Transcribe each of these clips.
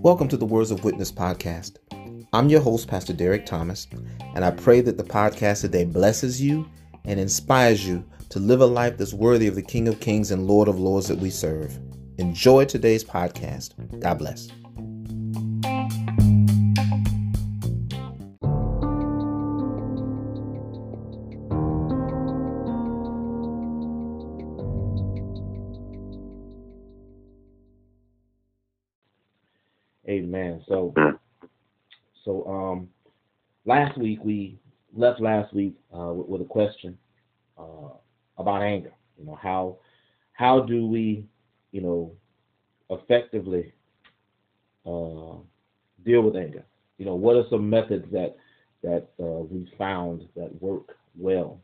Welcome to the Words of Witness podcast. I'm your host, Pastor Derek Thomas, and I pray that the podcast today blesses you and inspires you to live a life that's worthy of the King of Kings and Lord of Lords that we serve. Enjoy today's podcast. God bless. Amen. So last week we left with a question about anger. You know, how do we, you know, effectively deal with anger? You know, what are some methods that we found that work well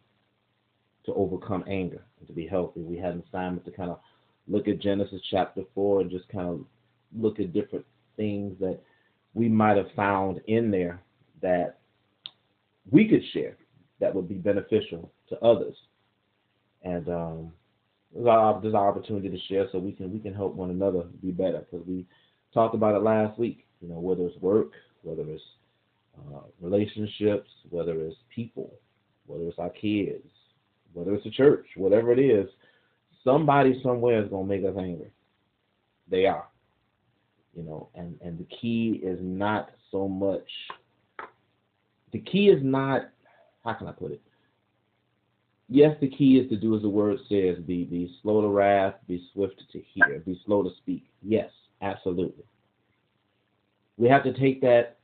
to overcome anger and to be healthy? We had an assignment to kind of look at Genesis chapter 4 and just kind of look at different things that we might have found in there that we could share that would be beneficial to others. And there's our opportunity to share so we can help one another be better, because we talked about it last week, you know, whether it's work, whether it's relationships, whether it's people, whether it's our kids, whether it's the church, whatever it is, somebody somewhere is going to make us angry. They are. You know, and the key is not, how can I put it? Yes, the key is to do as the word says, be slow to wrath, be swift to hear, be slow to speak. Yes, absolutely. We have to take that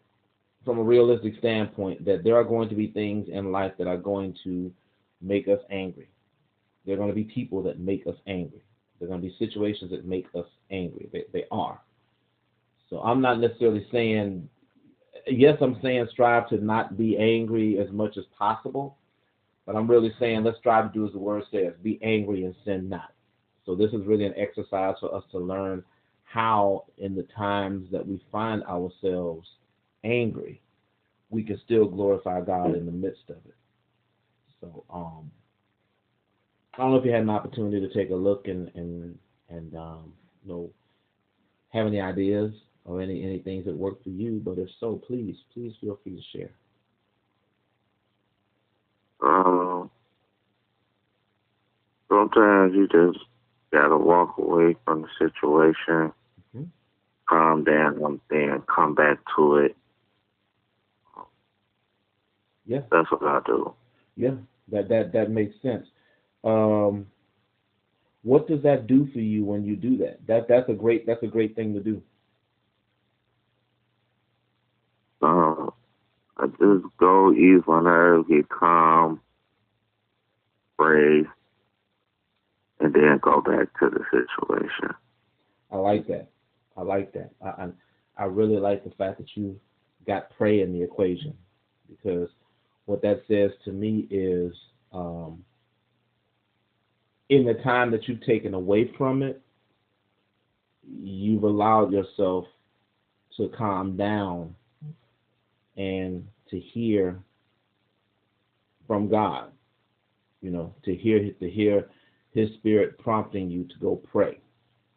from a realistic standpoint that there are going to be things in life that are going to make us angry. There are going to be people that make us angry. There are going to be situations that make us angry. They are. So I'm not necessarily saying, yes, I'm saying strive to not be angry as much as possible, but I'm really saying let's strive to do as the word says, be angry and sin not. So this is really an exercise for us to learn how in the times that we find ourselves angry, we can still glorify God in the midst of it. So I don't know if you had an opportunity to take a look and you know, have any ideas or any things that work for you, but if so, please feel free to share. Sometimes you just gotta walk away from the situation, mm-hmm. calm down one thing, and come back to it. Yeah, that's what I do. Yeah, that makes sense. What does that do for you when you do that? That's a great thing to do. I just go ease my nerves, get calm, pray, and then go back to the situation. I like that. I really like the fact that you got pray in the equation, because what that says to me is in the time that you've taken away from it, you've allowed yourself to calm down and to hear from God, you know, to hear His Spirit prompting you to go pray.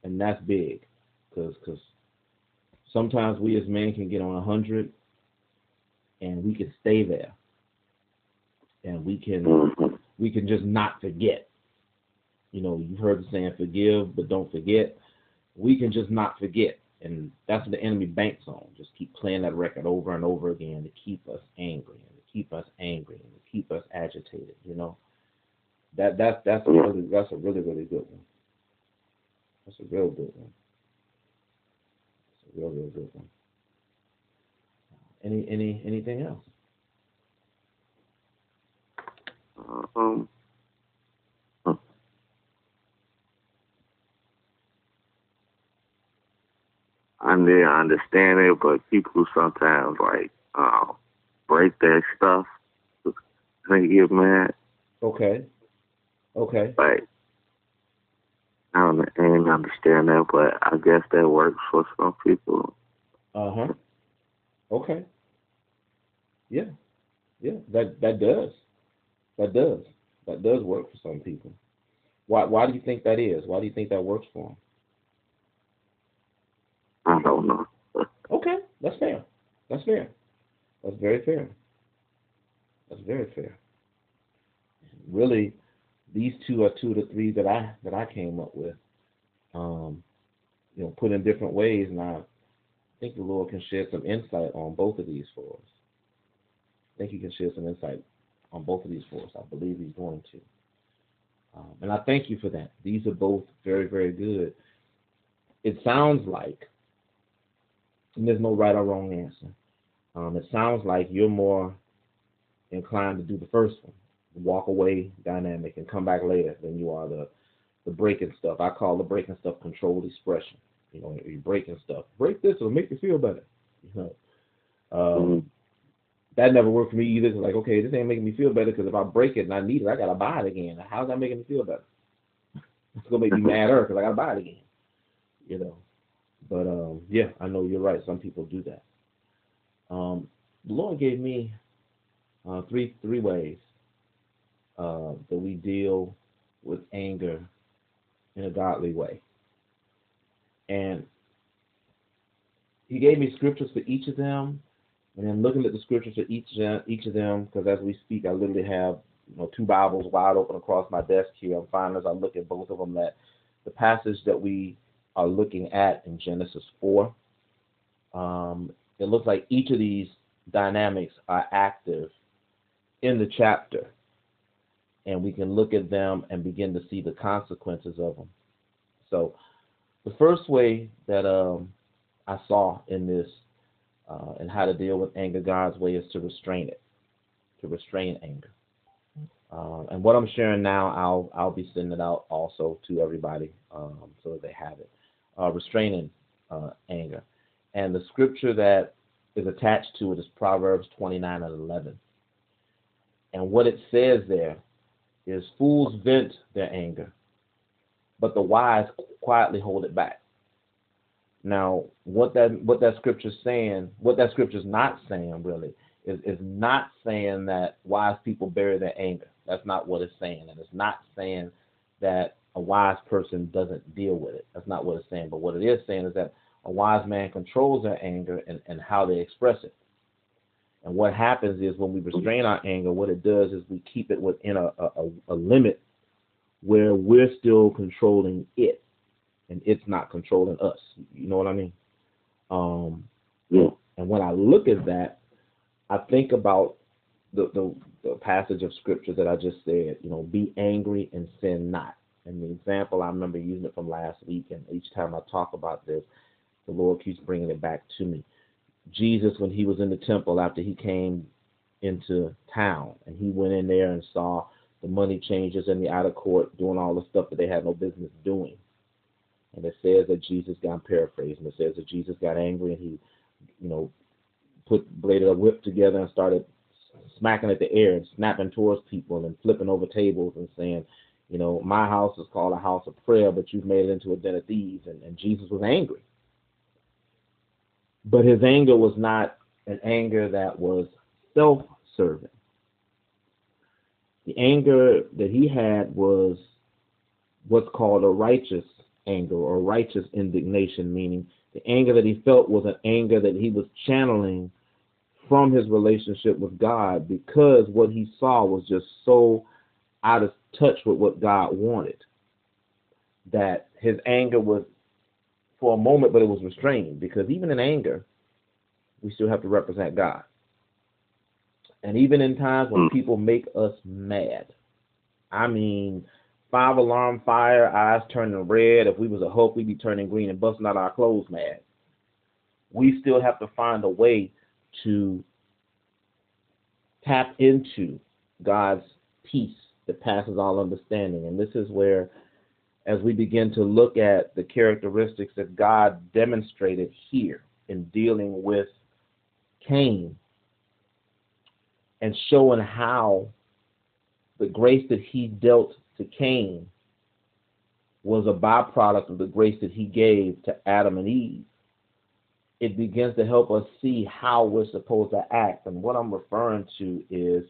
And that's big, because sometimes we as men can get on 100 and we can stay there and we can just not forget. You know, you've heard the saying, forgive, but don't forget. We can just not forget. And that's what the enemy banks on. Just keep playing that record over and over again to keep us angry and to keep us angry and to keep us agitated, you know. That's a really good one. That's a real good one. That's a real good one. Anything else? I didn't understand it, but people sometimes like break their stuff. They get mad. Okay. Like I didn't understand that, but I guess that works for some people. Okay. Yeah. That does work for some people. Why do you think that is? Why do you think that works for him? I don't know. Okay, that's fair. That's fair. That's very fair. That's very fair. Really, these two are two of the three that I came up with. Put in different ways, and I think the Lord can share some insight on both of these for us. I think He can share some insight on both of these for us. I believe He's going to. And I thank you for that. These are both very, very good. It sounds like, and there's no right or wrong answer, it sounds like you're more inclined to do the first one, the walk away dynamic and come back later, than you are the breaking stuff. I call the breaking stuff controlled expression. You're breaking stuff. Break this, it'll make you feel better. That never worked for me either. It's like, okay, this ain't making me feel better, because if I break it and I need it, I got to buy it again. How's that making me feel better? It's going to make me madder because I got to buy it again. But, yeah, I know you're right. Some people do that. The Lord gave me three ways that we deal with anger in a godly way. And He gave me scriptures for each of them. And then looking at the scriptures for each of them, because as we speak, I literally have two Bibles wide open across my desk here. I'm finding as I look at both of them that the passage that we are looking at in Genesis 4, it looks like each of these dynamics are active in the chapter. And we can look at them and begin to see the consequences of them. So the first way that I saw in this and how to deal with anger God's way is to restrain it, to restrain anger. And what I'm sharing now, I'll be sending it out also to everybody so that they have it. Restraining anger. And the scripture that is attached to it is Proverbs 29:11. And what it says there is, fools vent their anger, but the wise quietly hold it back. Now, what that scripture's saying, what that scripture's not saying really, is not saying that wise people bury their anger. That's not what it's saying. And it's not saying that a wise person doesn't deal with it. That's not what it's saying. But what it is saying is that a wise man controls their anger and how they express it. And what happens is, when we restrain our anger, what it does is we keep it within a limit where we're still controlling it. And it's not controlling us. You know what I mean? Yeah. And when I look at that, I think about the passage of scripture that I just said, be angry and sin not. And the example, I remember using it from last week, and each time I talk about this, the Lord keeps bringing it back to me. Jesus, when He was in the temple after He came into town, and He went in there and saw the money changers in the outer court doing all the stuff that they had no business doing. And it says that Jesus got, I'm paraphrasing, it says that Jesus got angry and He, bladed a whip together and started smacking at the air and snapping towards people and flipping over tables and saying, my house is called a house of prayer, but you've made it into a den of thieves. And Jesus was angry. But His anger was not an anger that was self-serving. The anger that He had was what's called a righteous anger or righteous indignation, meaning the anger that He felt was an anger that He was channeling from His relationship with God, because what He saw was just so out of touch with what God wanted that His anger was for a moment, but it was restrained, because even in anger we still have to represent God. And even in times when people make us mad, I mean, 5-alarm fire, eyes turning red. If we was a Hulk, we'd be turning green and busting out our clothes mad. We still have to find a way to tap into God's peace that passes all understanding. And this is where, as we begin to look at the characteristics that God demonstrated here in dealing with Cain and showing how the grace that He dealt to Cain was a byproduct of the grace that He gave to Adam and Eve, it begins to help us see how we're supposed to act. And what I'm referring to is,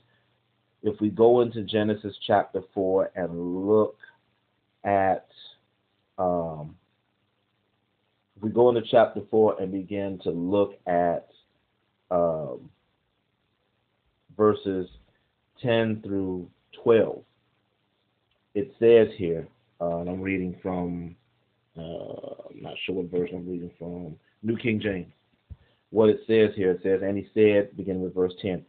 if we go into Genesis chapter 4 and look go into chapter 4 and begin to look at verses 10 through 12. It says here, and I'm reading from, I'm not sure what verse I'm reading from, New King James. What it says here, it says, and he said, beginning with verse 10,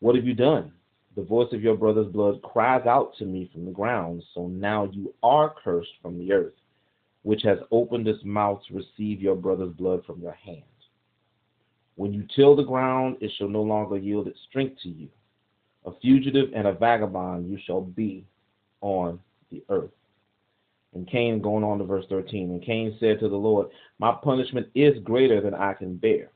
"What have you done? The voice of your brother's blood cries out to me from the ground, so now you are cursed from the earth, which has opened its mouth to receive your brother's blood from your hand. When you till the ground, it shall no longer yield its strength to you. A fugitive and a vagabond you shall be on the earth." And Cain, going on to verse 13, "And Cain said to the Lord, my punishment is greater than I can bear.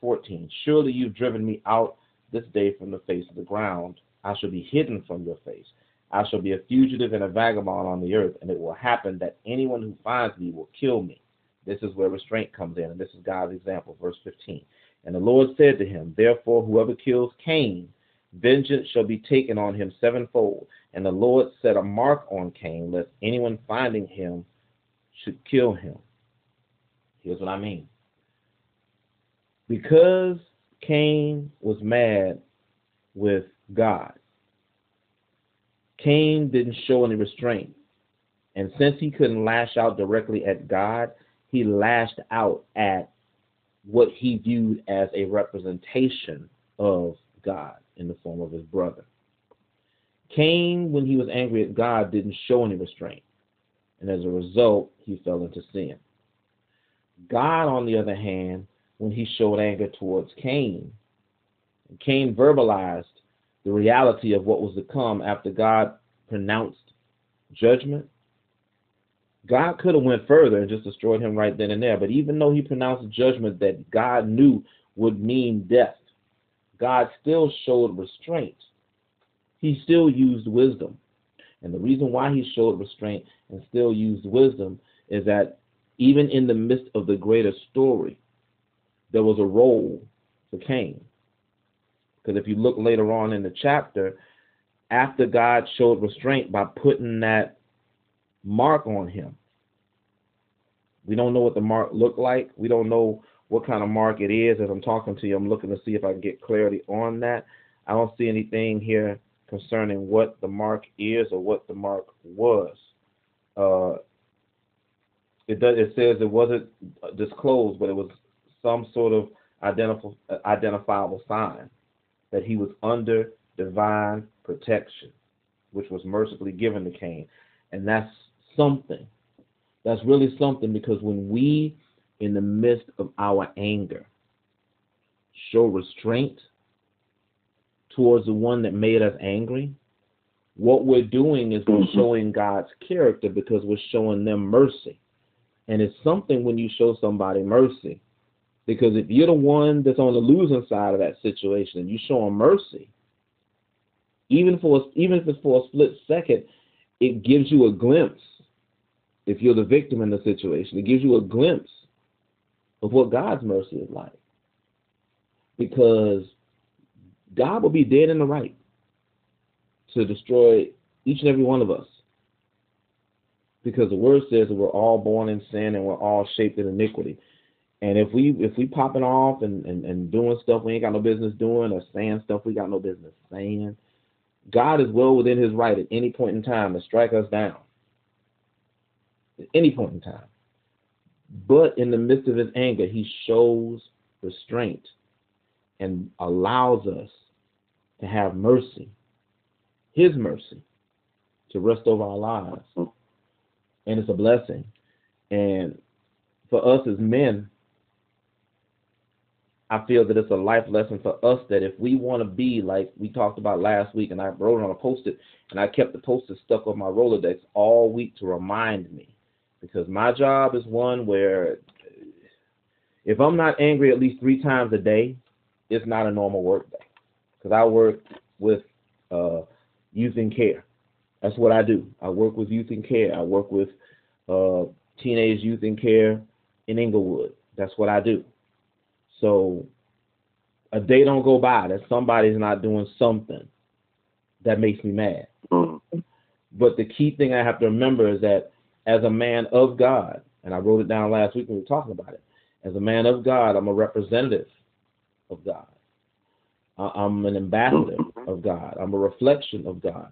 14, surely you've driven me out this day from the face of the ground. I shall be hidden from your face. I shall be a fugitive and a vagabond on the earth, and it will happen that anyone who finds me will kill me." This is where restraint comes in, and this is God's example. Verse 15, "And the Lord said to him, therefore whoever kills Cain, vengeance shall be taken on him sevenfold. And the Lord set a mark on Cain, lest anyone finding him should kill him." Here's what I mean. Because Cain was mad with God, Cain didn't show any restraint. And since he couldn't lash out directly at God, he lashed out at what he viewed as a representation of God in the form of his brother. Cain, when he was angry at God, didn't show any restraint. And as a result, he fell into sin. God, on the other hand, when he showed anger towards Cain, Cain verbalized the reality of what was to come after God pronounced judgment. God could have went further and just destroyed him right then and there, but even though he pronounced judgment that God knew would mean death, God still showed restraint. He still used wisdom. And the reason why he showed restraint and still used wisdom is that even in the midst of the greater story, there was a role for Cain. Because if you look later on in the chapter, after God showed restraint by putting that mark on him, we don't know what the mark looked like. We don't know what kind of mark it is. As I'm talking to you, I'm looking to see if I can get clarity on that. I don't see anything here concerning what the mark is or what the mark was. It says it wasn't disclosed, but it was some sort of identifiable sign that he was under divine protection, which was mercifully given to Cain. And that's something. That's really something, because when we, in the midst of our anger, show restraint towards the one that made us angry, what we're doing is we're showing God's character, because we're showing them mercy. And it's something when you show somebody mercy, because if you're the one that's on the losing side of that situation and you show them mercy, even if it's for a split second, it gives you a glimpse. If you're the victim in the situation, it gives you a glimpse of what God's mercy is like, because God will be dead in the right to destroy each and every one of us, because the word says that we're all born in sin and we're all shaped in iniquity. And if we popping off and doing stuff we ain't got no business doing, or saying stuff we got no business saying, God is well within his right at any point in time to strike us down. At any point in time. But in the midst of his anger, he shows restraint and allows us to have mercy, his mercy, to rest over our lives. And it's a blessing. And for us as men, I feel that it's a life lesson for us, that if we want to be like we talked about last week, and I wrote on a Post-it, and I kept the Post-it stuck on my Rolodex all week to remind me, because my job is one where if I'm not angry at least 3 times a day, it's not a normal work day, because I work with youth in care. That's what I do. I work with youth in care. I work with teenage youth in care in Inglewood. That's what I do. So a day don't go by that somebody's not doing something that makes me mad. But the key thing I have to remember is that as a man of God, and I wrote it down last week when we were talking about it, As a man of God, I'm a representative of God. I'm an ambassador of God. I'm a reflection of God.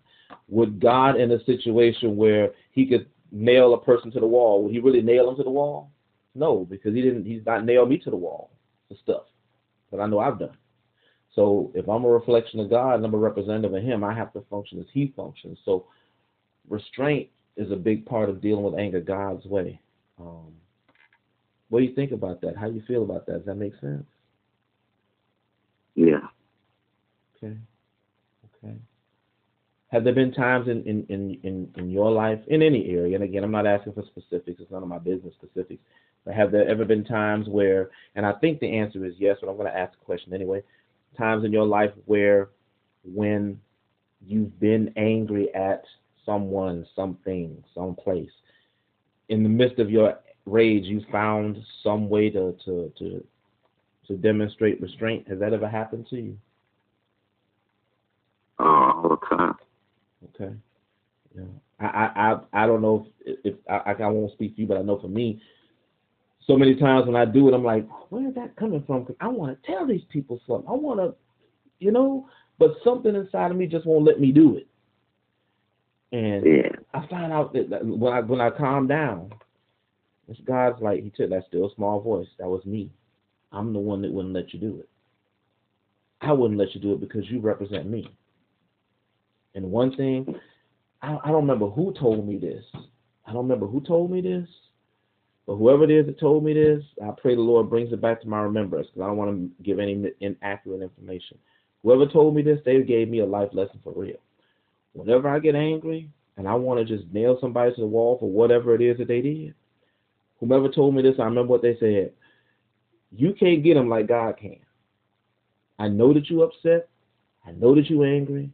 Would God, in a situation where he could nail a person to the wall, would he really nail him to the wall? No, because he's not nailed me to the wall for stuff that I know I've done. So if I'm a reflection of God and I'm a representative of him, I have to function as he functions. So restraint is a big part of dealing with anger God's way. What do you think about that? How do you feel about that? Does that make sense? Yeah. Okay. Have there been times in your life, in any area, and again, I'm not asking for specifics, it's none of my business specifics, but have there ever been times where, and I think the answer is yes, but I'm going to ask the question anyway, times in your life where when you've been angry at someone, something, someplace, in the midst of your rage, you found some way to demonstrate restraint? Has that ever happened to you? All the time. Okay. Yeah. I don't know if I won't speak to you, but I know for me, so many times when I do it, I'm like, where is that coming from? Because I want to tell these people something. I want to, but something inside of me just won't let me do it. And yeah. I find out that when I calm down, it's God's like, he took that still small voice. That was me. I'm the one that wouldn't let you do it. I wouldn't let you do it because you represent me. And one thing, I don't remember who told me this. But whoever it is that told me this, I pray the Lord brings it back to my remembrance, because I don't want to give any inaccurate information. Whoever told me this, they gave me a life lesson for real. Whenever I get angry and I want to just nail somebody to the wall for whatever it is that they did, whomever told me this, I remember what they said. You can't get them like God can. I know that you're upset. I know that you're angry.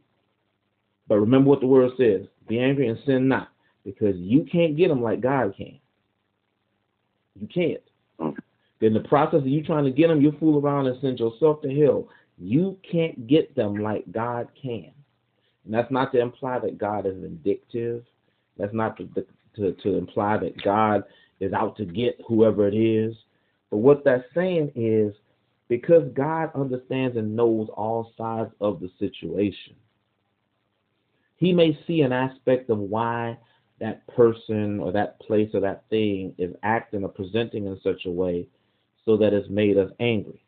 But remember what the word says, be angry and sin not, because you can't get them like God can. You can't. In the process of you trying to get them, you fool around and send yourself to hell. You can't get them like God can. And that's not to imply that God is vindictive. That's not to imply that God is out to get whoever it is. But what that's saying is, because God understands and knows all sides of the situation, he may see an aspect of why that person or that place or that thing is acting or presenting in such a way so that it's made us angry.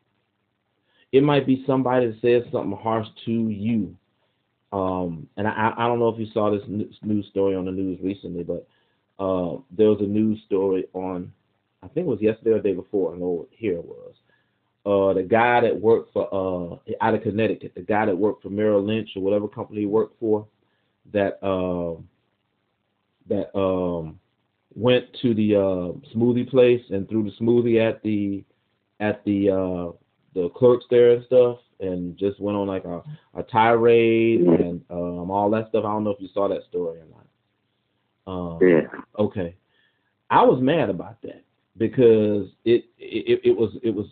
It might be somebody that says something harsh to you. And I don't know if you saw this news story on the news recently, but there was a news story on, I think it was yesterday or the day before, I don't know here it was. The guy that worked for, out of Connecticut, the guy that worked for Merrill Lynch or whatever company he worked for, that went to the smoothie place and threw the smoothie at the clerks there and stuff, and just went on like a tirade and all that stuff. I don't know if you saw that story or not. Yeah. Okay. I was mad about that because it was.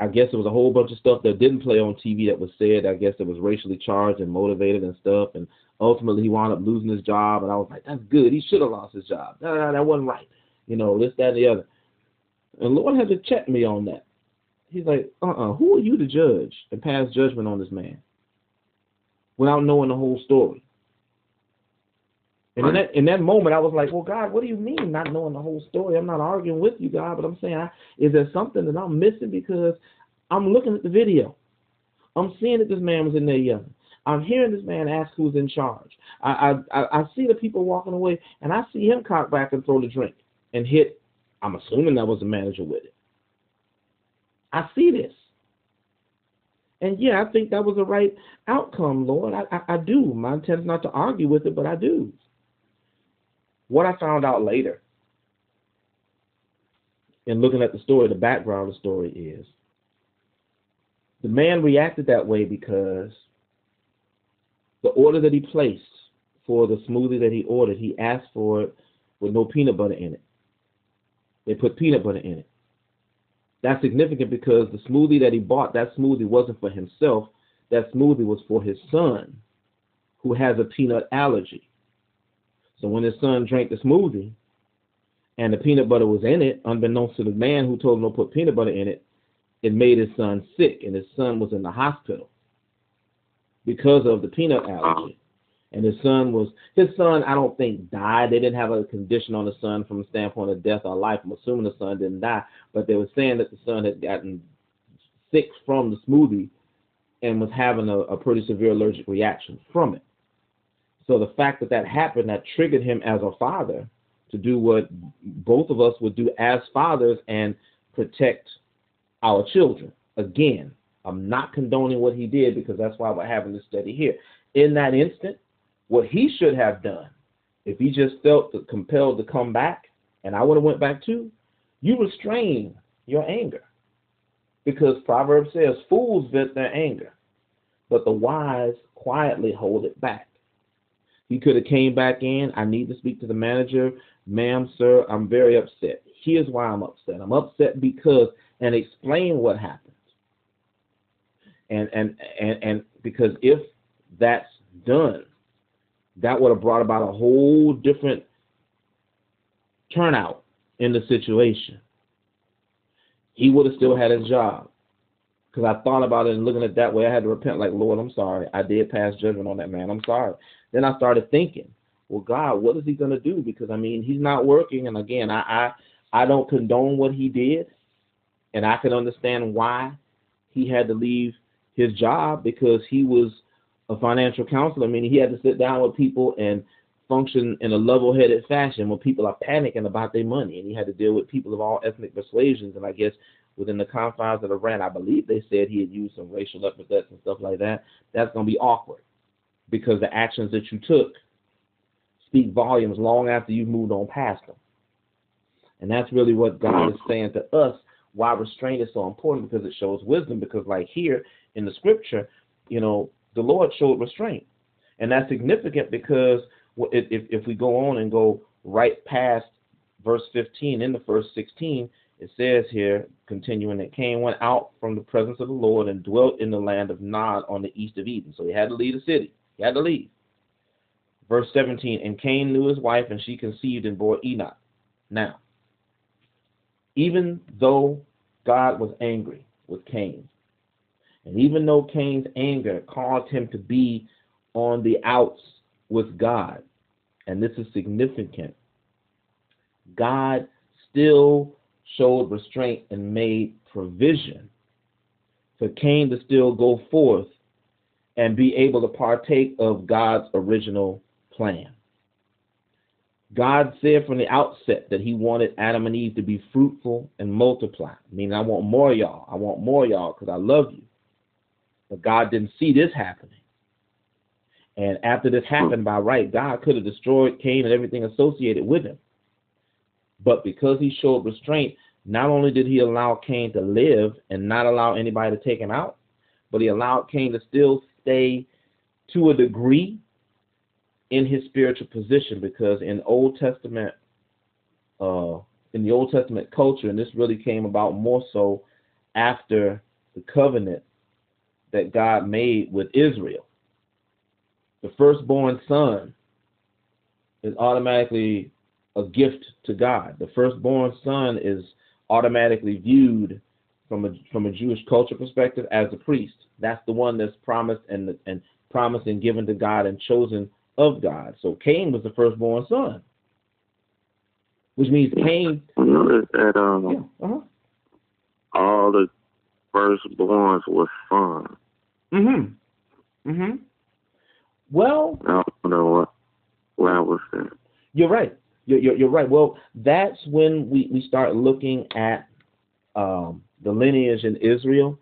I guess there was a whole bunch of stuff that didn't play on TV that was said. I guess it was racially charged and motivated and stuff. And ultimately, he wound up losing his job. And I was like, that's good. He should have lost his job. No, that wasn't right. This, that, and the other. And Lord had to check me on that. He's like, who are you to judge and pass judgment on this man without knowing the whole story? And in that moment, I was like, well, God, what do you mean not knowing the whole story? I'm not arguing with you, God, but I'm saying, is there something that I'm missing? Because I'm looking at the video. I'm seeing that this man was in there yelling. I'm hearing this man ask who's in charge. I see the people walking away, and I see him cock back and throw the drink and hit. I'm assuming that was the manager with it. I see this. And, yeah, I think that was the right outcome, Lord. I do. My intent is not to argue with it, but I do. What I found out later in looking at the story, the background of the story is the man reacted that way because the order that he placed for the smoothie that he ordered, he asked for it with no peanut butter in it. They put peanut butter in it. That's significant because the smoothie that he bought, that smoothie wasn't for himself. That smoothie was for his son, who has a peanut allergy. So when his son drank the smoothie and the peanut butter was in it, unbeknownst to the man who told him to put peanut butter in it, it made his son sick, and his son was in the hospital because of the peanut allergy. And his son, I don't think, died. They didn't have a condition on the son from the standpoint of death or life. I'm assuming the son didn't die, but they were saying that the son had gotten sick from the smoothie and was having a pretty severe allergic reaction from it. So the fact that happened, that triggered him as a father to do what both of us would do as fathers and protect our children. Again, I'm not condoning what he did, because that's why we're having this study here. In that instant, what he should have done, if he just felt compelled to come back, and I would have went back too, you restrain your anger. Because Proverbs says, fools vent their anger, but the wise quietly hold it back. He could have came back in. I need to speak to the manager. Ma'am, sir, I'm very upset. Here's why I'm upset. I'm upset because, and explain what happened. And because if that's done, that would have brought about a whole different turnout in the situation. He would have still had his job. Because I thought about it and looking at it that way, I had to repent, like, Lord, I'm sorry. I did pass judgment on that man. I'm sorry. Then I started thinking, well, God, what is he going to do? Because, I mean, he's not working. And, again, I don't condone what he did. And I can understand why he had to leave his job, because he was a financial counselor. I mean, he had to sit down with people and function in a level-headed fashion when people are panicking about their money, and he had to deal with people of all ethnic persuasions, and I guess within the confines of Iran, I believe they said he had used some racial epithets and stuff like that. That's going to be awkward, because the actions that you took speak volumes long after you've moved on past them, and that's really what God is saying to us, why restraint is so important, because it shows wisdom, because like here in the scripture, you know, the Lord showed restraint, and that's significant because if we go on and go right past verse 15 in the first 16, it says here, continuing, that Cain went out from the presence of the Lord and dwelt in the land of Nod on the east of Eden. So he had to leave the city. He had to leave. Verse 17, and Cain knew his wife, and she conceived and bore Enoch. Now, even though God was angry with Cain, and even though Cain's anger caused him to be on the outs with God, and this is significant, God still showed restraint and made provision for Cain to still go forth and be able to partake of God's original plan. God said from the outset that he wanted Adam and Eve to be fruitful and multiply. I mean, I want more of y'all. I want more of y'all because I love you. But God didn't see this happening. And after this happened, by right, God could have destroyed Cain and everything associated with him. But because he showed restraint, not only did he allow Cain to live and not allow anybody to take him out, but he allowed Cain to still stay to a degree in his spiritual position, because in the Old Testament culture, and this really came about more so after the covenant that God made with Israel, the firstborn son is automatically a gift to God. The firstborn son is automatically viewed from a Jewish culture perspective as a priest. That's the one that's promised and given to God and chosen of God. So Cain was the firstborn son, which means Cain. I noticed that all the firstborns were sons. Mm-hmm. Mm-hmm. Well, I don't know where I was at. You're right. You're right. Well, that's when we start looking at the lineage in Israel.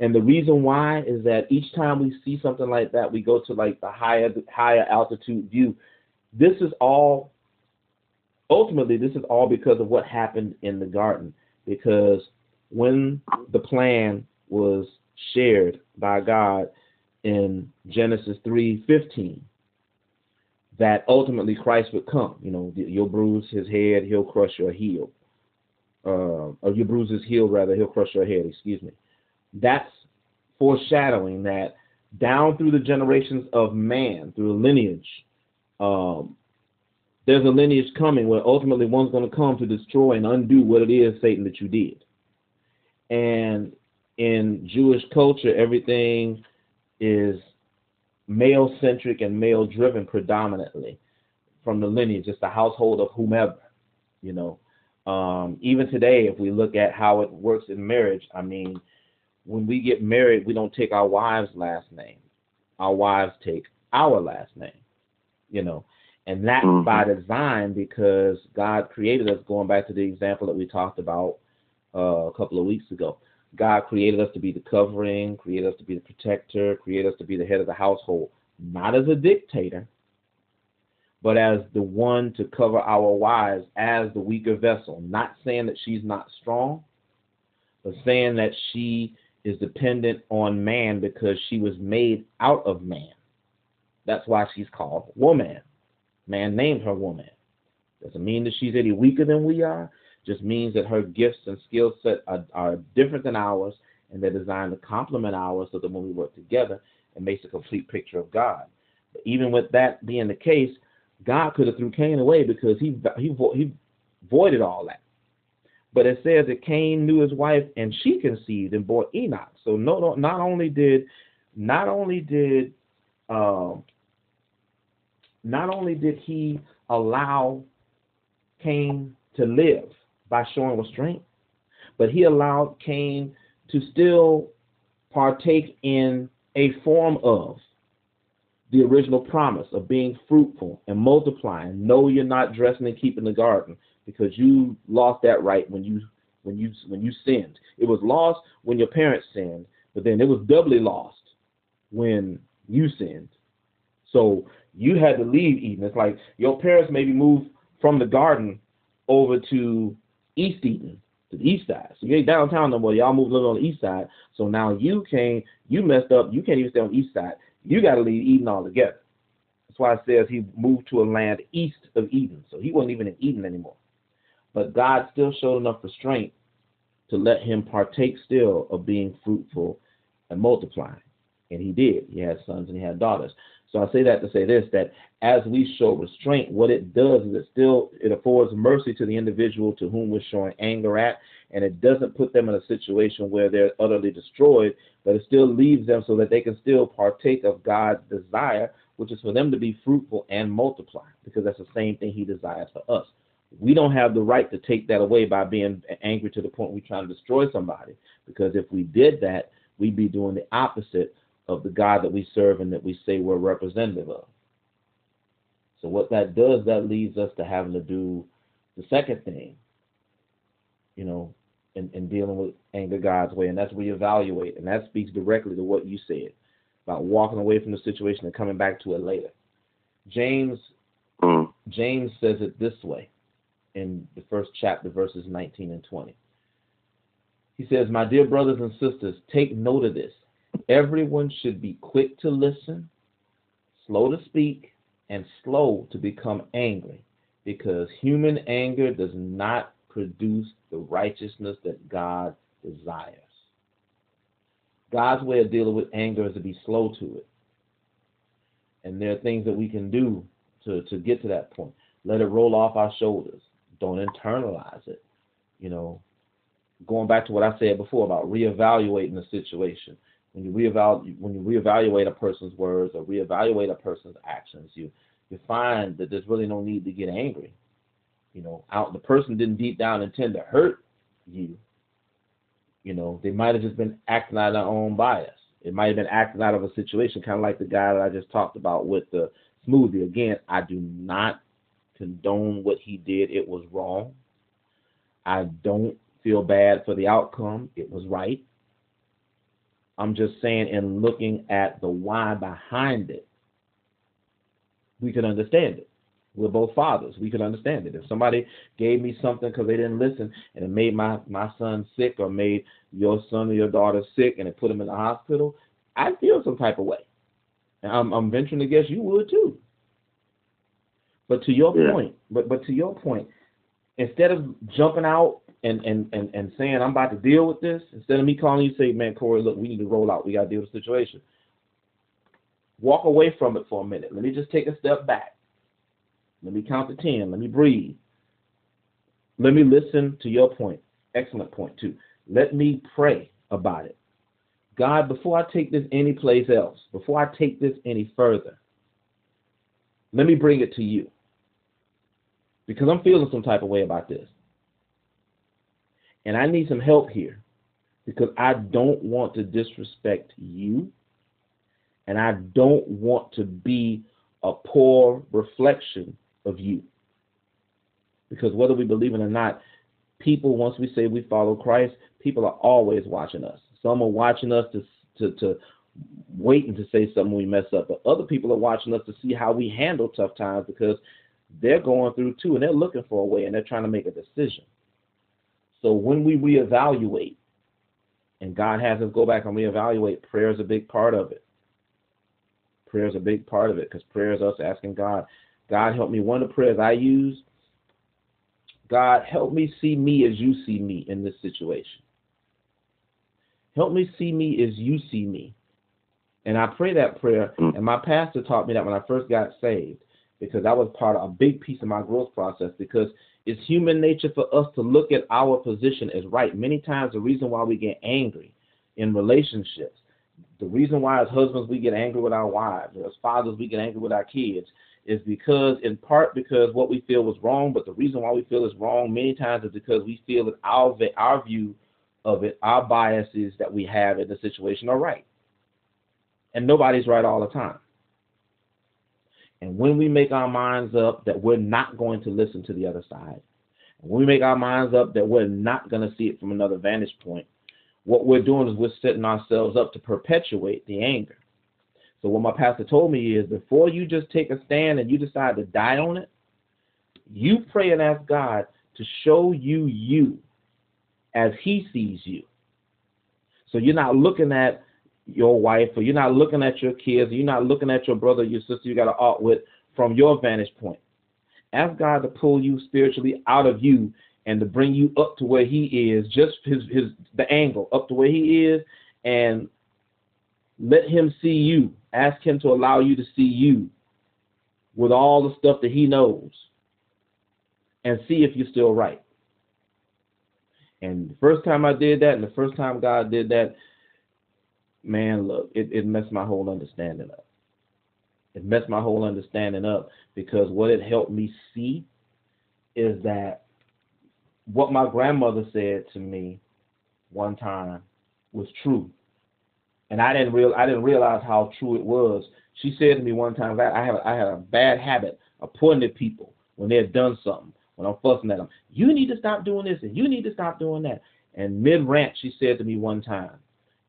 And the reason why is that each time we see something like that, we go to like the higher altitude view. This is all because of what happened in the garden. Because when the plan was shared by God in Genesis 3:15, that ultimately Christ would come. You know, you'll bruise his head, he'll crush your heel. Or you bruise his heel, rather, he'll crush your head, excuse me. That's foreshadowing that down through the generations of man, through the lineage, There's a lineage coming where ultimately one's going to come to destroy and undo what it is, Satan, that you did. And in Jewish culture, everything is male-centric and male-driven predominantly from the lineage, just the household of whomever, you know. Even today, if we look at how it works in marriage, I mean, when we get married, we don't take our wives' last name. Our wives take our last name, you know. And that's by design, because God created us, going back to the example that we talked about a couple of weeks ago. God created us to be the covering, created us to be the protector, created us to be the head of the household, not as a dictator, but as the one to cover our wives as the weaker vessel, not saying that she's not strong, but saying that she is dependent on man because she was made out of man. That's why she's called woman. Man named her woman. Doesn't mean that she's any weaker than we are. Just means that her gifts and skill set are different than ours, and they're designed to complement ours so that when we work together, it makes a complete picture of God. But even with that being the case, God could have threw Cain away because he voided all that. But it says that Cain knew his wife, and she conceived and bore Enoch. So no, not only did he allow Cain to live by showing restraint, but he allowed Cain to still partake in a form of the original promise of being fruitful and multiplying. No, you're not dressing and keeping the garden, because you lost that right when you sinned. It was lost when your parents sinned, but then it was doubly lost when you sinned. So you had to leave Eden. It's like your parents maybe moved from the garden over to East Eden, to the east side. So you ain't downtown no more. Y'all moved a little on the east side. So now you came, you messed up. You can't even stay on the east side. You got to leave Eden altogether. That's why it says he moved to a land east of Eden. So he wasn't even in Eden anymore. But God still showed enough restraint to let him partake still of being fruitful and multiplying. And he did. He had sons and he had daughters. So I say that to say this, that as we show restraint, what it does is it affords mercy to the individual to whom we're showing anger at, and it doesn't put them in a situation where they're utterly destroyed, but it still leaves them so that they can still partake of God's desire, which is for them to be fruitful and multiply, because that's the same thing he desires for us. We don't have the right to take that away by being angry to the point we're trying to destroy somebody, because if we did that, we'd be doing the opposite of the God that we serve and that we say we're representative of. So what that does, that leads us to having to do the second thing, you know, in dealing with anger God's way, and that's reevaluate. And that speaks directly to what you said about walking away from the situation and coming back to it later. James says it this way in the first chapter, verses 19 and 20. He says, "My dear brothers and sisters, take note of this. Everyone should be quick to listen, slow to speak, and slow to become angry, because human anger does not produce the righteousness that God desires." God's way of dealing with anger is to be slow to it. And there are things that we can do to get to that point. Let it roll off our shoulders. Don't internalize it. You know, going back to what I said before about reevaluating the situation. When you reevaluate a person's words or reevaluate a person's actions, you find that there's really no need to get angry. You know, the person didn't deep down intend to hurt you. You know, they might have just been acting out of their own bias. It might have been acting out of a situation, kind of like the guy that I just talked about with the smoothie. Again, I do not condone what he did. It was wrong. I don't feel bad for the outcome. It was right. I'm just saying, in looking at the why behind it, we can understand it. We're both fathers. We can understand it. If somebody gave me something because they didn't listen and it made my son sick or made your son or your daughter sick and it put them in the hospital, I feel some type of way. And I'm venturing to guess you would too. But to your point, instead of jumping out and saying, "I'm about to deal with this," instead of me calling you, say, "Man, Corey, look, we need to roll out. We got to deal with the situation." Walk away from it for a minute. Let me just take a step back. Let me count to 10. Let me breathe. Let me listen to your point. Excellent point, too. Let me pray about it. God, before I take this any place else, before I take this any further, let me bring it to you, because I'm feeling some type of way about this. And I need some help here, because I don't want to disrespect you, and I don't want to be a poor reflection of you. Because whether we believe it or not, people, once we say we follow Christ, people are always watching us. Some are watching us to waiting to say something we mess up, but other people are watching us to see how we handle tough times, because they're going through too, and they're looking for a way, and they're trying to make a decision. So when we reevaluate, and God has us go back and reevaluate, prayer is a big part of it. Prayer is a big part of it, because prayer is us asking God, God, help me. One of the prayers I use, God, help me see me as you see me in this situation. Help me see me as you see me. And I pray that prayer, and my pastor taught me that when I first got saved, because that was part of a big piece of my growth process, because it's human nature for us to look at our position as right. Many times the reason why we get angry in relationships, the reason why as husbands we get angry with our wives, or as fathers we get angry with our kids, is because, in part, because what we feel was wrong, but the reason why we feel is wrong many times is because we feel that our view of it, our biases that we have in the situation are right. And nobody's right all the time. And when we make our minds up that we're not going to listen to the other side, and when we make our minds up that we're not going to see it from another vantage point, what we're doing is we're setting ourselves up to perpetuate the anger. So what my pastor told me is, before you just take a stand and you decide to die on it, you pray and ask God to show you you as he sees you. So you're not looking at your wife, or you're not looking at your kids, or you're not looking at your brother, your sister you got to art with from your vantage point. Ask God to pull you spiritually out of you and to bring you up to where he is, just the angle, up to where he is, and let him see you. Ask him to allow you to see you with all the stuff that he knows, and see if you're still right. And the first time I did that, and the first time God did that, man, look, it messed my whole understanding up. It messed my whole understanding up, because what it helped me see is that what my grandmother said to me one time was true. And I didn't realize how true it was. She said to me one time, I had a bad habit of pointing at people when they had done something, when I'm fussing at them. You need to stop doing this, and you need to stop doing that. And mid-rant, she said to me one time,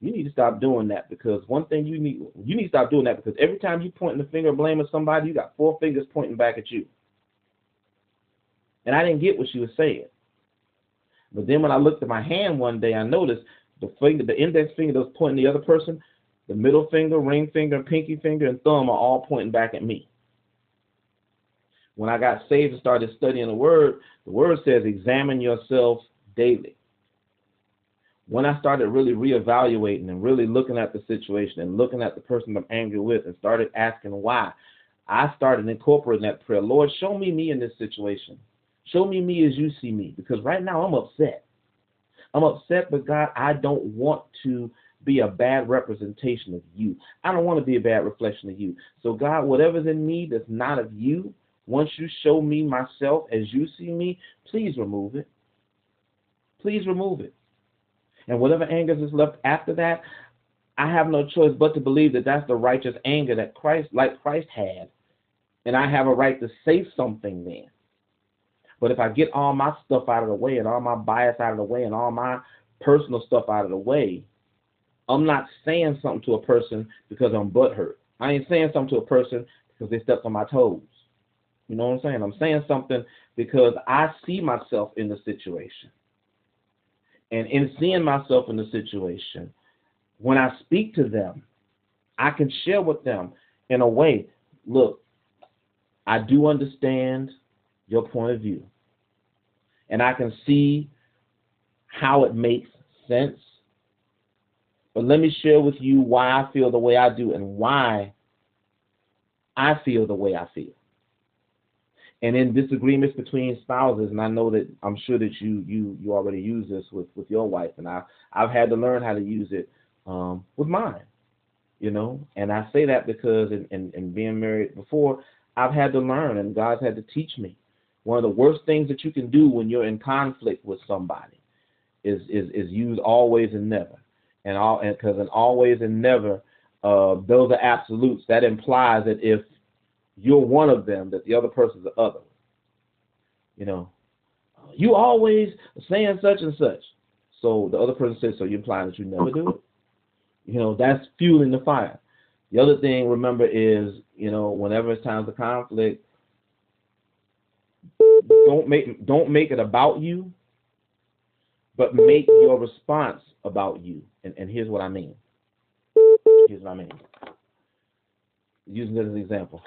you need to stop doing that, because one thing you need to stop doing that, because every time you point the finger of blame at somebody, you got four fingers pointing back at you. And I didn't get what she was saying. But then when I looked at my hand one day, I noticed the index finger that was pointing the other person, the middle finger, ring finger, pinky finger, and thumb are all pointing back at me. When I got saved and started studying the word says, examine yourself daily. When I started really reevaluating and really looking at the situation and looking at the person I'm angry with and started asking why, I started incorporating that prayer. Lord, show me in this situation. Show me as you see me, because right now I'm upset. I'm upset, but God, I don't want to be a bad representation of you. I don't want to be a bad reflection of you. So God, whatever's in me that's not of you, once you show me myself as you see me, please remove it. Please remove it. And whatever anger is left after that, I have no choice but to believe that that's the righteous anger that Christ had. And I have a right to say something then. But if I get all my stuff out of the way, and all my bias out of the way, and all my personal stuff out of the way, I'm not saying something to a person because I'm butthurt. I ain't saying something to a person because they stepped on my toes. You know what I'm saying? I'm saying something because I see myself in the situation. And in seeing myself in the situation, when I speak to them, I can share with them in a way, look, I do understand your point of view. And I can see how it makes sense. But let me share with you why I feel the way I do and why I feel the way I feel. And in disagreements between spouses, and I know that I'm sure that you already use this with your wife, and I've had to learn how to use it with mine, you know. And I say that because in being married before, I've had to learn, and God's had to teach me. One of the worst things that you can do when you're in conflict with somebody is use always and never, because in always and never, those are absolutes. That implies that if you're one of them, that the other person's the other. You know, you always saying such and such. So the other person says, so you're implying that you never do it. You know, that's fueling the fire. The other thing, remember, is, you know, whenever it's time for conflict, don't make it about you, but make your response about you. And here's what I mean. Using it as an example.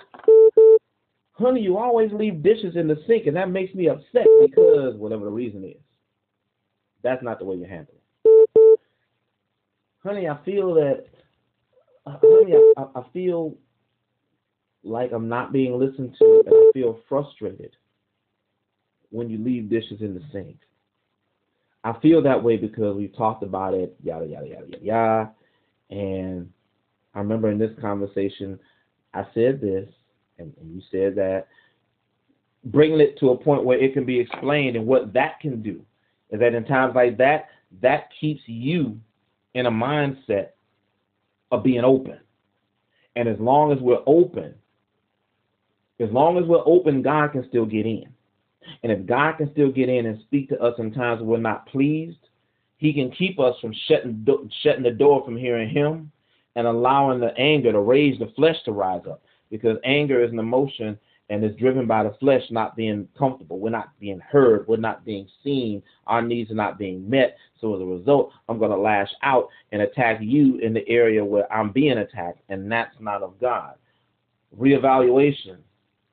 Honey, you always leave dishes in the sink, and that makes me upset because whatever the reason is. That's not the way you handle it. Honey, I feel like I'm not being listened to, and I feel frustrated when you leave dishes in the sink. I feel that way because we've talked about it, yada, yada, yada, yada, yada. And I remember in this conversation, I said this, and you said that, bringing it to a point where it can be explained, and what that can do is that in times like that, that keeps you in a mindset of being open. And as long as we're open, God can still get in. And if God can still get in and speak to us in times we're not pleased, he can keep us from shutting the door from hearing him and allowing the anger to rage, the flesh to rise up. Because anger is an emotion, and it's driven by the flesh not being comfortable. We're not being heard. We're not being seen. Our needs are not being met. So as a result, I'm going to lash out and attack you in the area where I'm being attacked, and that's not of God. Reevaluation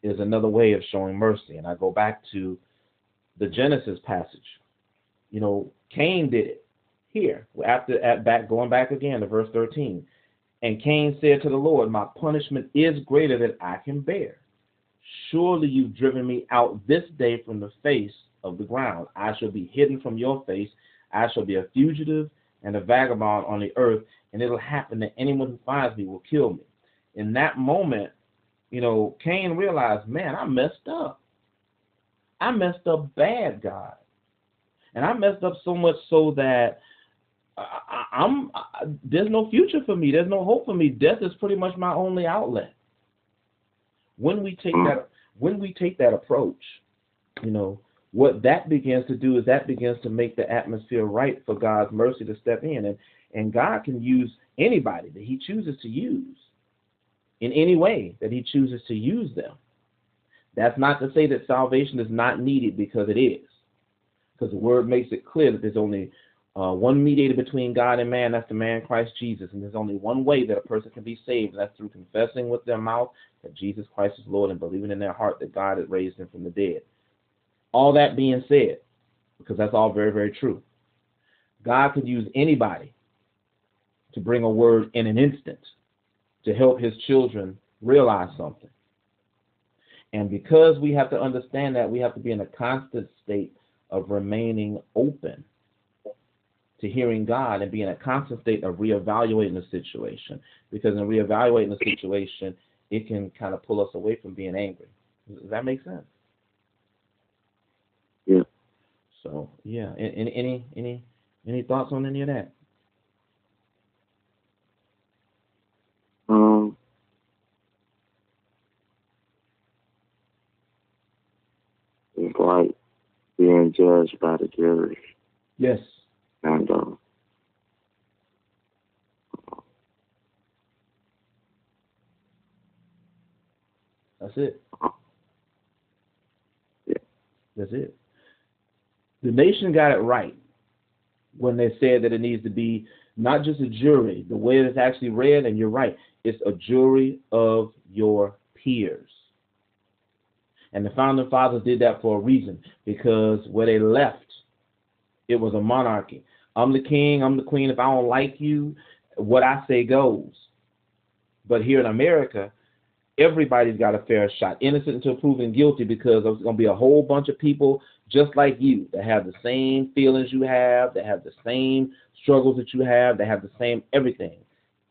is another way of showing mercy. And I go back to the Genesis passage. You know, Cain did it here. Going back again to verse 13. And Cain said to the Lord, my punishment is greater than I can bear. Surely you've driven me out this day from the face of the ground. I shall be hidden from your face. I shall be a fugitive and a vagabond on the earth, and it'll happen that anyone who finds me will kill me. In that moment, you know, Cain realized, man, I messed up. I messed up bad, God. And I messed up so much so that there's no future for me. There's no hope for me. Death is pretty much my only outlet. When we take that approach, you know, what that begins to do is that begins to make the atmosphere right for God's mercy to step in. And God can use anybody that he chooses to use in any way that he chooses to use them. That's not to say that salvation is not needed, because it is. Because the word makes it clear that there's only one mediator between God and man, that's the man Christ Jesus. And there's only one way that a person can be saved, and that's through confessing with their mouth that Jesus Christ is Lord and believing in their heart that God had raised him from the dead. All that being said, because that's all very, very true, God could use anybody to bring a word in an instant to help his children realize something. And because we have to understand that, we have to be in a constant state of remaining open to hearing God, and be in a constant state of reevaluating the situation. Because in reevaluating the situation, it can kind of pull us away from being angry. Does that make sense? Yeah. So yeah. Any thoughts on any of that? It's like being judged by the jury. Yes. And that's it. Yeah. That's it. The nation got it right when they said that it needs to be not just a jury, the way it's actually read, and you're right, it's a jury of your peers. And the founding fathers did that for a reason, because where they left, it was a monarchy. I'm the king, I'm the queen. If I don't like you, what I say goes. But here in America, Everybody's got a fair shot, innocent until proven guilty, because there's going to be a whole bunch of people just like you that have the same feelings you have, that have the same struggles that you have, that have the same everything.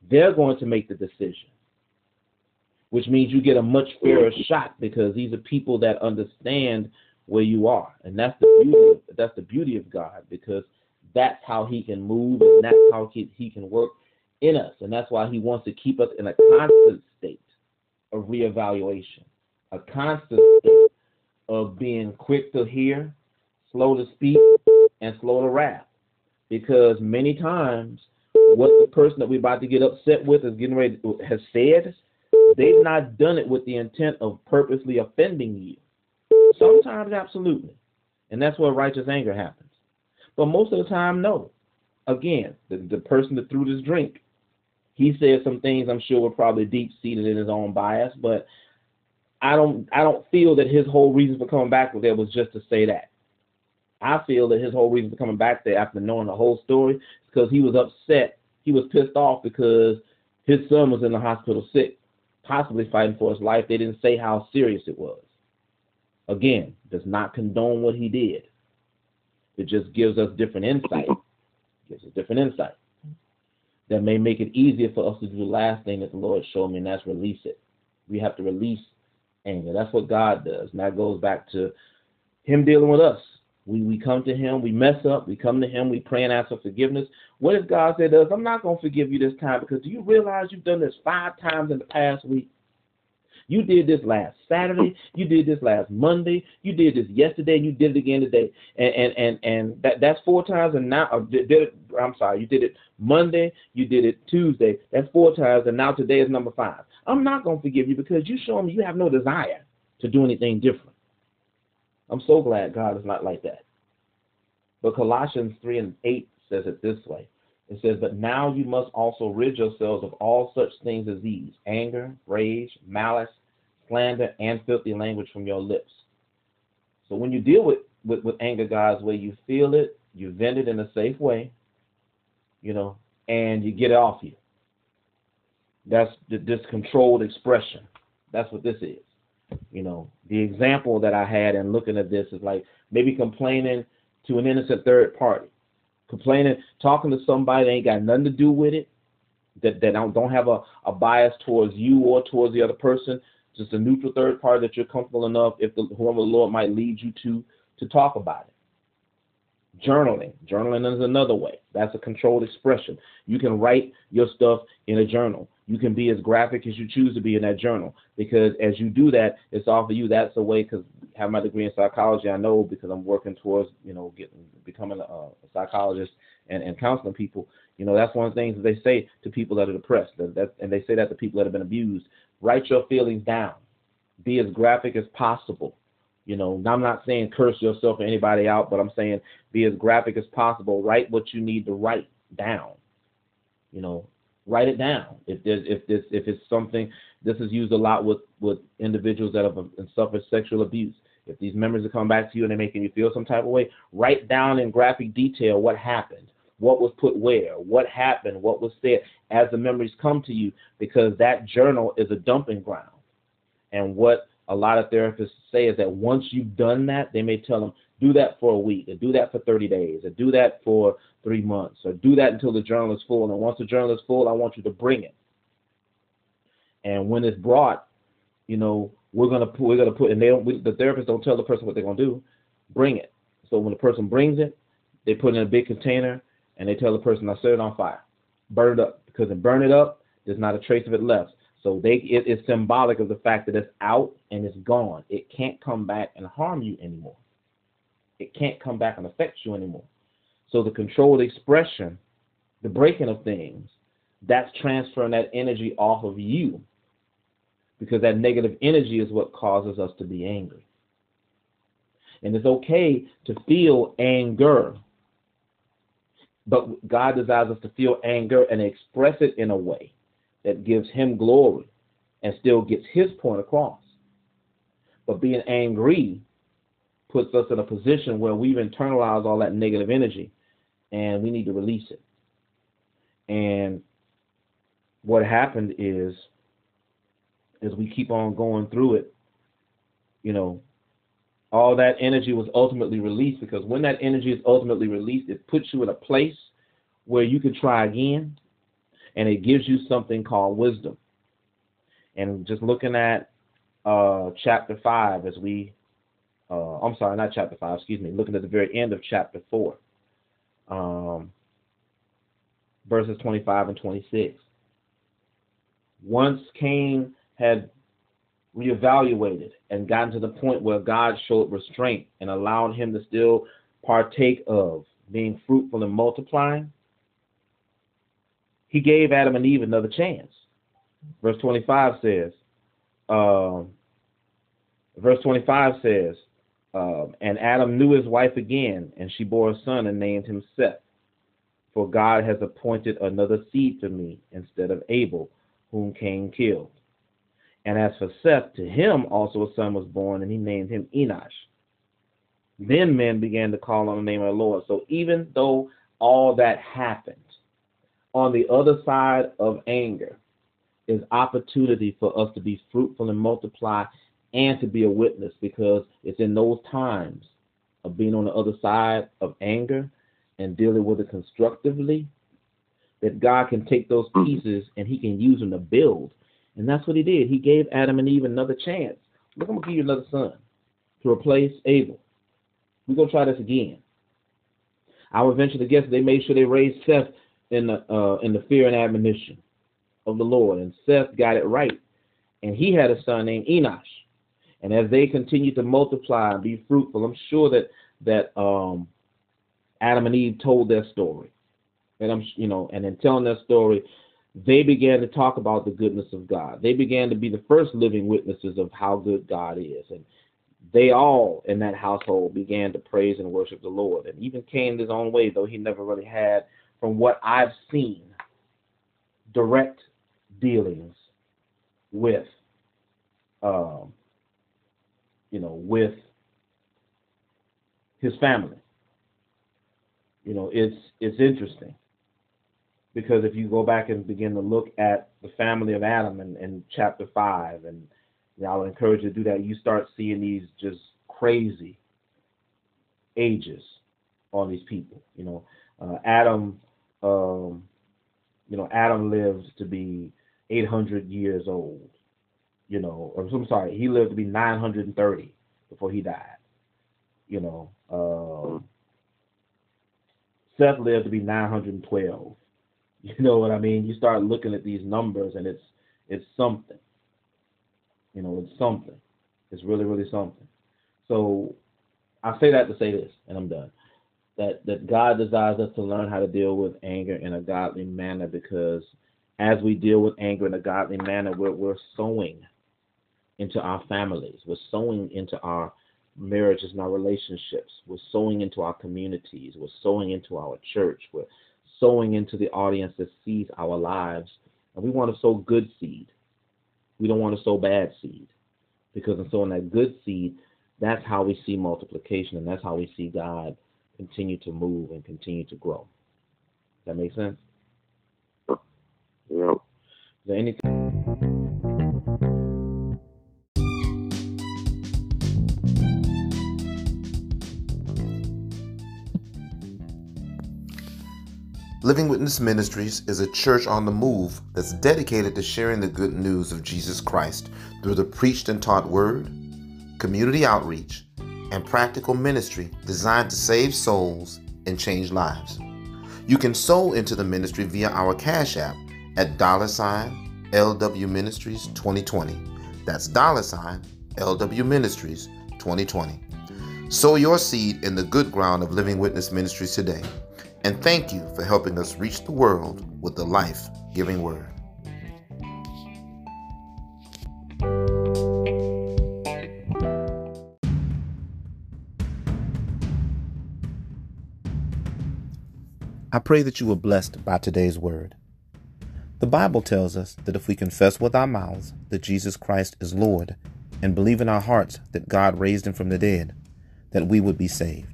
They're going to make the decision, which means you get a much fairer shot because these are people that understand where you are. And that's the beauty of God, because that's how he can move and that's how he can work in us. And that's why he wants to keep us in a constant state of reevaluation, a constant state of being quick to hear, slow to speak, and slow to wrath. Because many times what the person that we're about to get upset with is getting ready to, has said, they've not done it with the intent of purposely offending you. Sometimes, absolutely. And that's where righteous anger happens. But most of the time, no. Again, the person that threw this drink, he said some things I'm sure were probably deep-seated in his own bias, but I don't feel that his whole reason for coming back there was just to say that. I feel that his whole reason for coming back there after knowing the whole story is because he was upset. He was pissed off because his son was in the hospital sick, possibly fighting for his life. They didn't say how serious it was. Again, does not condone what he did. It just gives us different insight. That may make it easier for us to do the last thing that the Lord showed me, and that's release it. We have to release anger. That's what God does. And that goes back to him dealing with us. We come to him, we mess up, we come to him, we pray and ask for forgiveness. What if God said to us, I'm not going to forgive you this time, because do you realize you've done this 5 times in the past week? You did this last Saturday, you did this last Monday, you did this yesterday, you did it again today. And that's 4 times, and now you did it Monday, you did it Tuesday. That's 4 times, and now today is number 5. I'm not going to forgive you because you show me you have no desire to do anything different. I'm so glad God is not like that. But Colossians 3:8 says it this way. It says, but now you must also rid yourselves of all such things as these: anger, rage, malice, slander, and filthy language from your lips. So when you deal with anger God's way, you feel it, you vent it in a safe way, and you get it off you. That's this controlled expression. That's what this is. The example that I had in looking at this is like maybe complaining to an innocent third party. Talking to somebody that ain't got nothing to do with it, that don't have a bias towards you or towards the other person, just a neutral third party that you're comfortable enough, if whoever the Lord might lead you to talk about it. Journaling. Journaling is another way. That's a controlled expression. You can write your stuff in a journal. You can be as graphic as you choose to be in that journal, because as you do that, it's all for you. That's the way, because I have my degree in psychology. I know, because I'm working towards, becoming a psychologist and counseling people. That's one of the things that they say to people that are depressed, and they say that to people that have been abused. Write your feelings down. Be as graphic as possible. I'm not saying curse yourself or anybody out, but I'm saying be as graphic as possible. Write what you need to write down. Write it down. If it's something, this is used a lot with individuals that have suffered sexual abuse. If these memories are coming back to you and they're making you feel some type of way, write down in graphic detail what happened, what was put where, what happened, what was said, as the memories come to you, because that journal is a dumping ground. And what a lot of therapists say is that once you've done that, they may tell them, do that for a week, or do that for 30 days, or do that for 3 months, or do that until the journal is full. And once the journal is full, I want you to bring it. And when it's brought, we're gonna put. And the therapists don't tell the person what they're gonna do. Bring it. So when the person brings it, they put it in a big container, and they tell the person, "I set it on fire, burn it up," because if burn it up, there's not a trace of it left. So it's symbolic of the fact that it's out and it's gone. It can't come back and harm you anymore. It can't come back and affect you anymore. So the controlled expression, the breaking of things, that's transferring that energy off of you, because that negative energy is what causes us to be angry. And it's okay to feel anger, but God desires us to feel anger and express it in a way that gives him glory and still gets his point across. But being angry puts us in a position where we've internalized all that negative energy, and we need to release it. And what happened is as we keep on going through it, you know, all that energy was ultimately released, because when that energy is ultimately released, it puts you in a place where you can try again, and it gives you something called wisdom. And just looking at chapter 5 as we, I'm sorry, not chapter 5, excuse me, looking at the very end of chapter 4, verses 25 and 26. Once Cain had reevaluated and gotten to the point where God showed restraint and allowed him to still partake of being fruitful and multiplying, he gave Adam and Eve another chance. Verse 25 says, and Adam knew his wife again, and she bore a son and named him Seth. For God has appointed another seed to me instead of Abel, whom Cain killed. And as for Seth, to him also a son was born, and he named him Enosh. Then men began to call on the name of the Lord. So even though all that happened, on the other side of anger is opportunity for us to be fruitful and multiply and to be a witness, because it's in those times of being on the other side of anger and dealing with it constructively that God can take those pieces and he can use them to build. And that's what he did. He gave Adam and Eve another chance. Look, I'm going to give you another son to replace Abel. We're going to try this again. I would venture to guess they made sure they raised Seth in the fear and admonition of the Lord. And Seth got it right. And he had a son named Enosh. And as they continued to multiply and be fruitful, I'm sure that Adam and Eve told their story. And in telling their story, they began to talk about the goodness of God. They began to be the first living witnesses of how good God is. And they all in that household began to praise and worship the Lord. And even Cain his own way, though he never really had, from what I've seen, direct dealings with, with his family. It's interesting. Because if you go back and begin to look at the family of Adam in chapter 5, and I'll encourage you to do that, you start seeing these just crazy ages on these people. Adam lived to be 800 years old. He lived to be 930 before he died. Seth lived to be 912. You know what I mean? You start looking at these numbers, and it's something. It's something. It's really, really something. So I say that to say this, and I'm done, that God desires us to learn how to deal with anger in a godly manner, because as we deal with anger in a godly manner, we're sowing into our families. We're sowing into our marriages and our relationships. We're sowing into our communities. We're sowing into our church. We're sowing into the audience that sees our lives. And we want to sow good seed. We don't want to sow bad seed, because in sowing that good seed, that's how we see multiplication, and that's how we see God continue to move and continue to grow. Does that make sense? Yeah. Is there anything? Living Witness Ministries is a church on the move that's dedicated to sharing the good news of Jesus Christ through the preached and taught word, community outreach, and practical ministry designed to save souls and change lives. You can sow into the ministry via our Cash App at $LW Ministries 2020. That's $LW Ministries 2020. Sow your seed in the good ground of Living Witness Ministries today. And thank you for helping us reach the world with the life-giving word. I pray that you were blessed by today's word. The Bible tells us that if we confess with our mouths that Jesus Christ is Lord and believe in our hearts that God raised him from the dead, that we would be saved.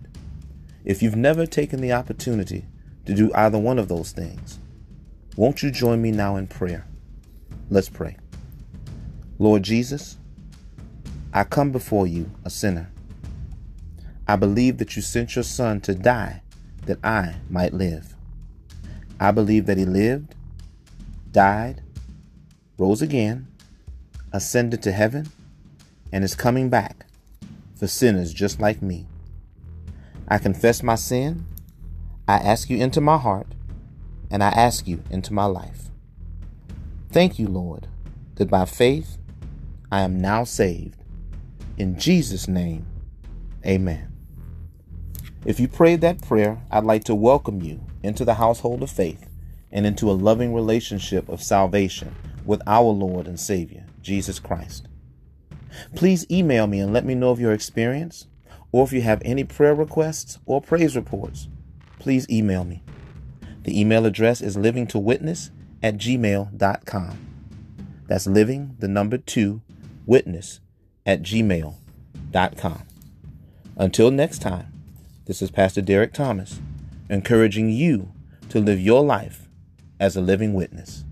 If you've never taken the opportunity to do either one of those things, won't you join me now in prayer? Let's pray. Lord Jesus, I come before you, a sinner. I believe that you sent your Son to die that I might live. I believe that he lived, died, rose again, ascended to heaven, and is coming back for sinners just like me. I confess my sin. I ask you into my heart, and I ask you into my life. Thank you, Lord, that by faith I am now saved. In Jesus' name, amen. If you prayed that prayer, I'd like to welcome you into the household of faith and into a loving relationship of salvation with our Lord and Savior, Jesus Christ. Please email me and let me know of your experience, or if you have any prayer requests or praise reports, please email me. The email address is livingtowitness@gmail.com. That's living, the number 2, witness@gmail.com. Until next time, this is Pastor Derek Thomas, encouraging you to live your life as a living witness.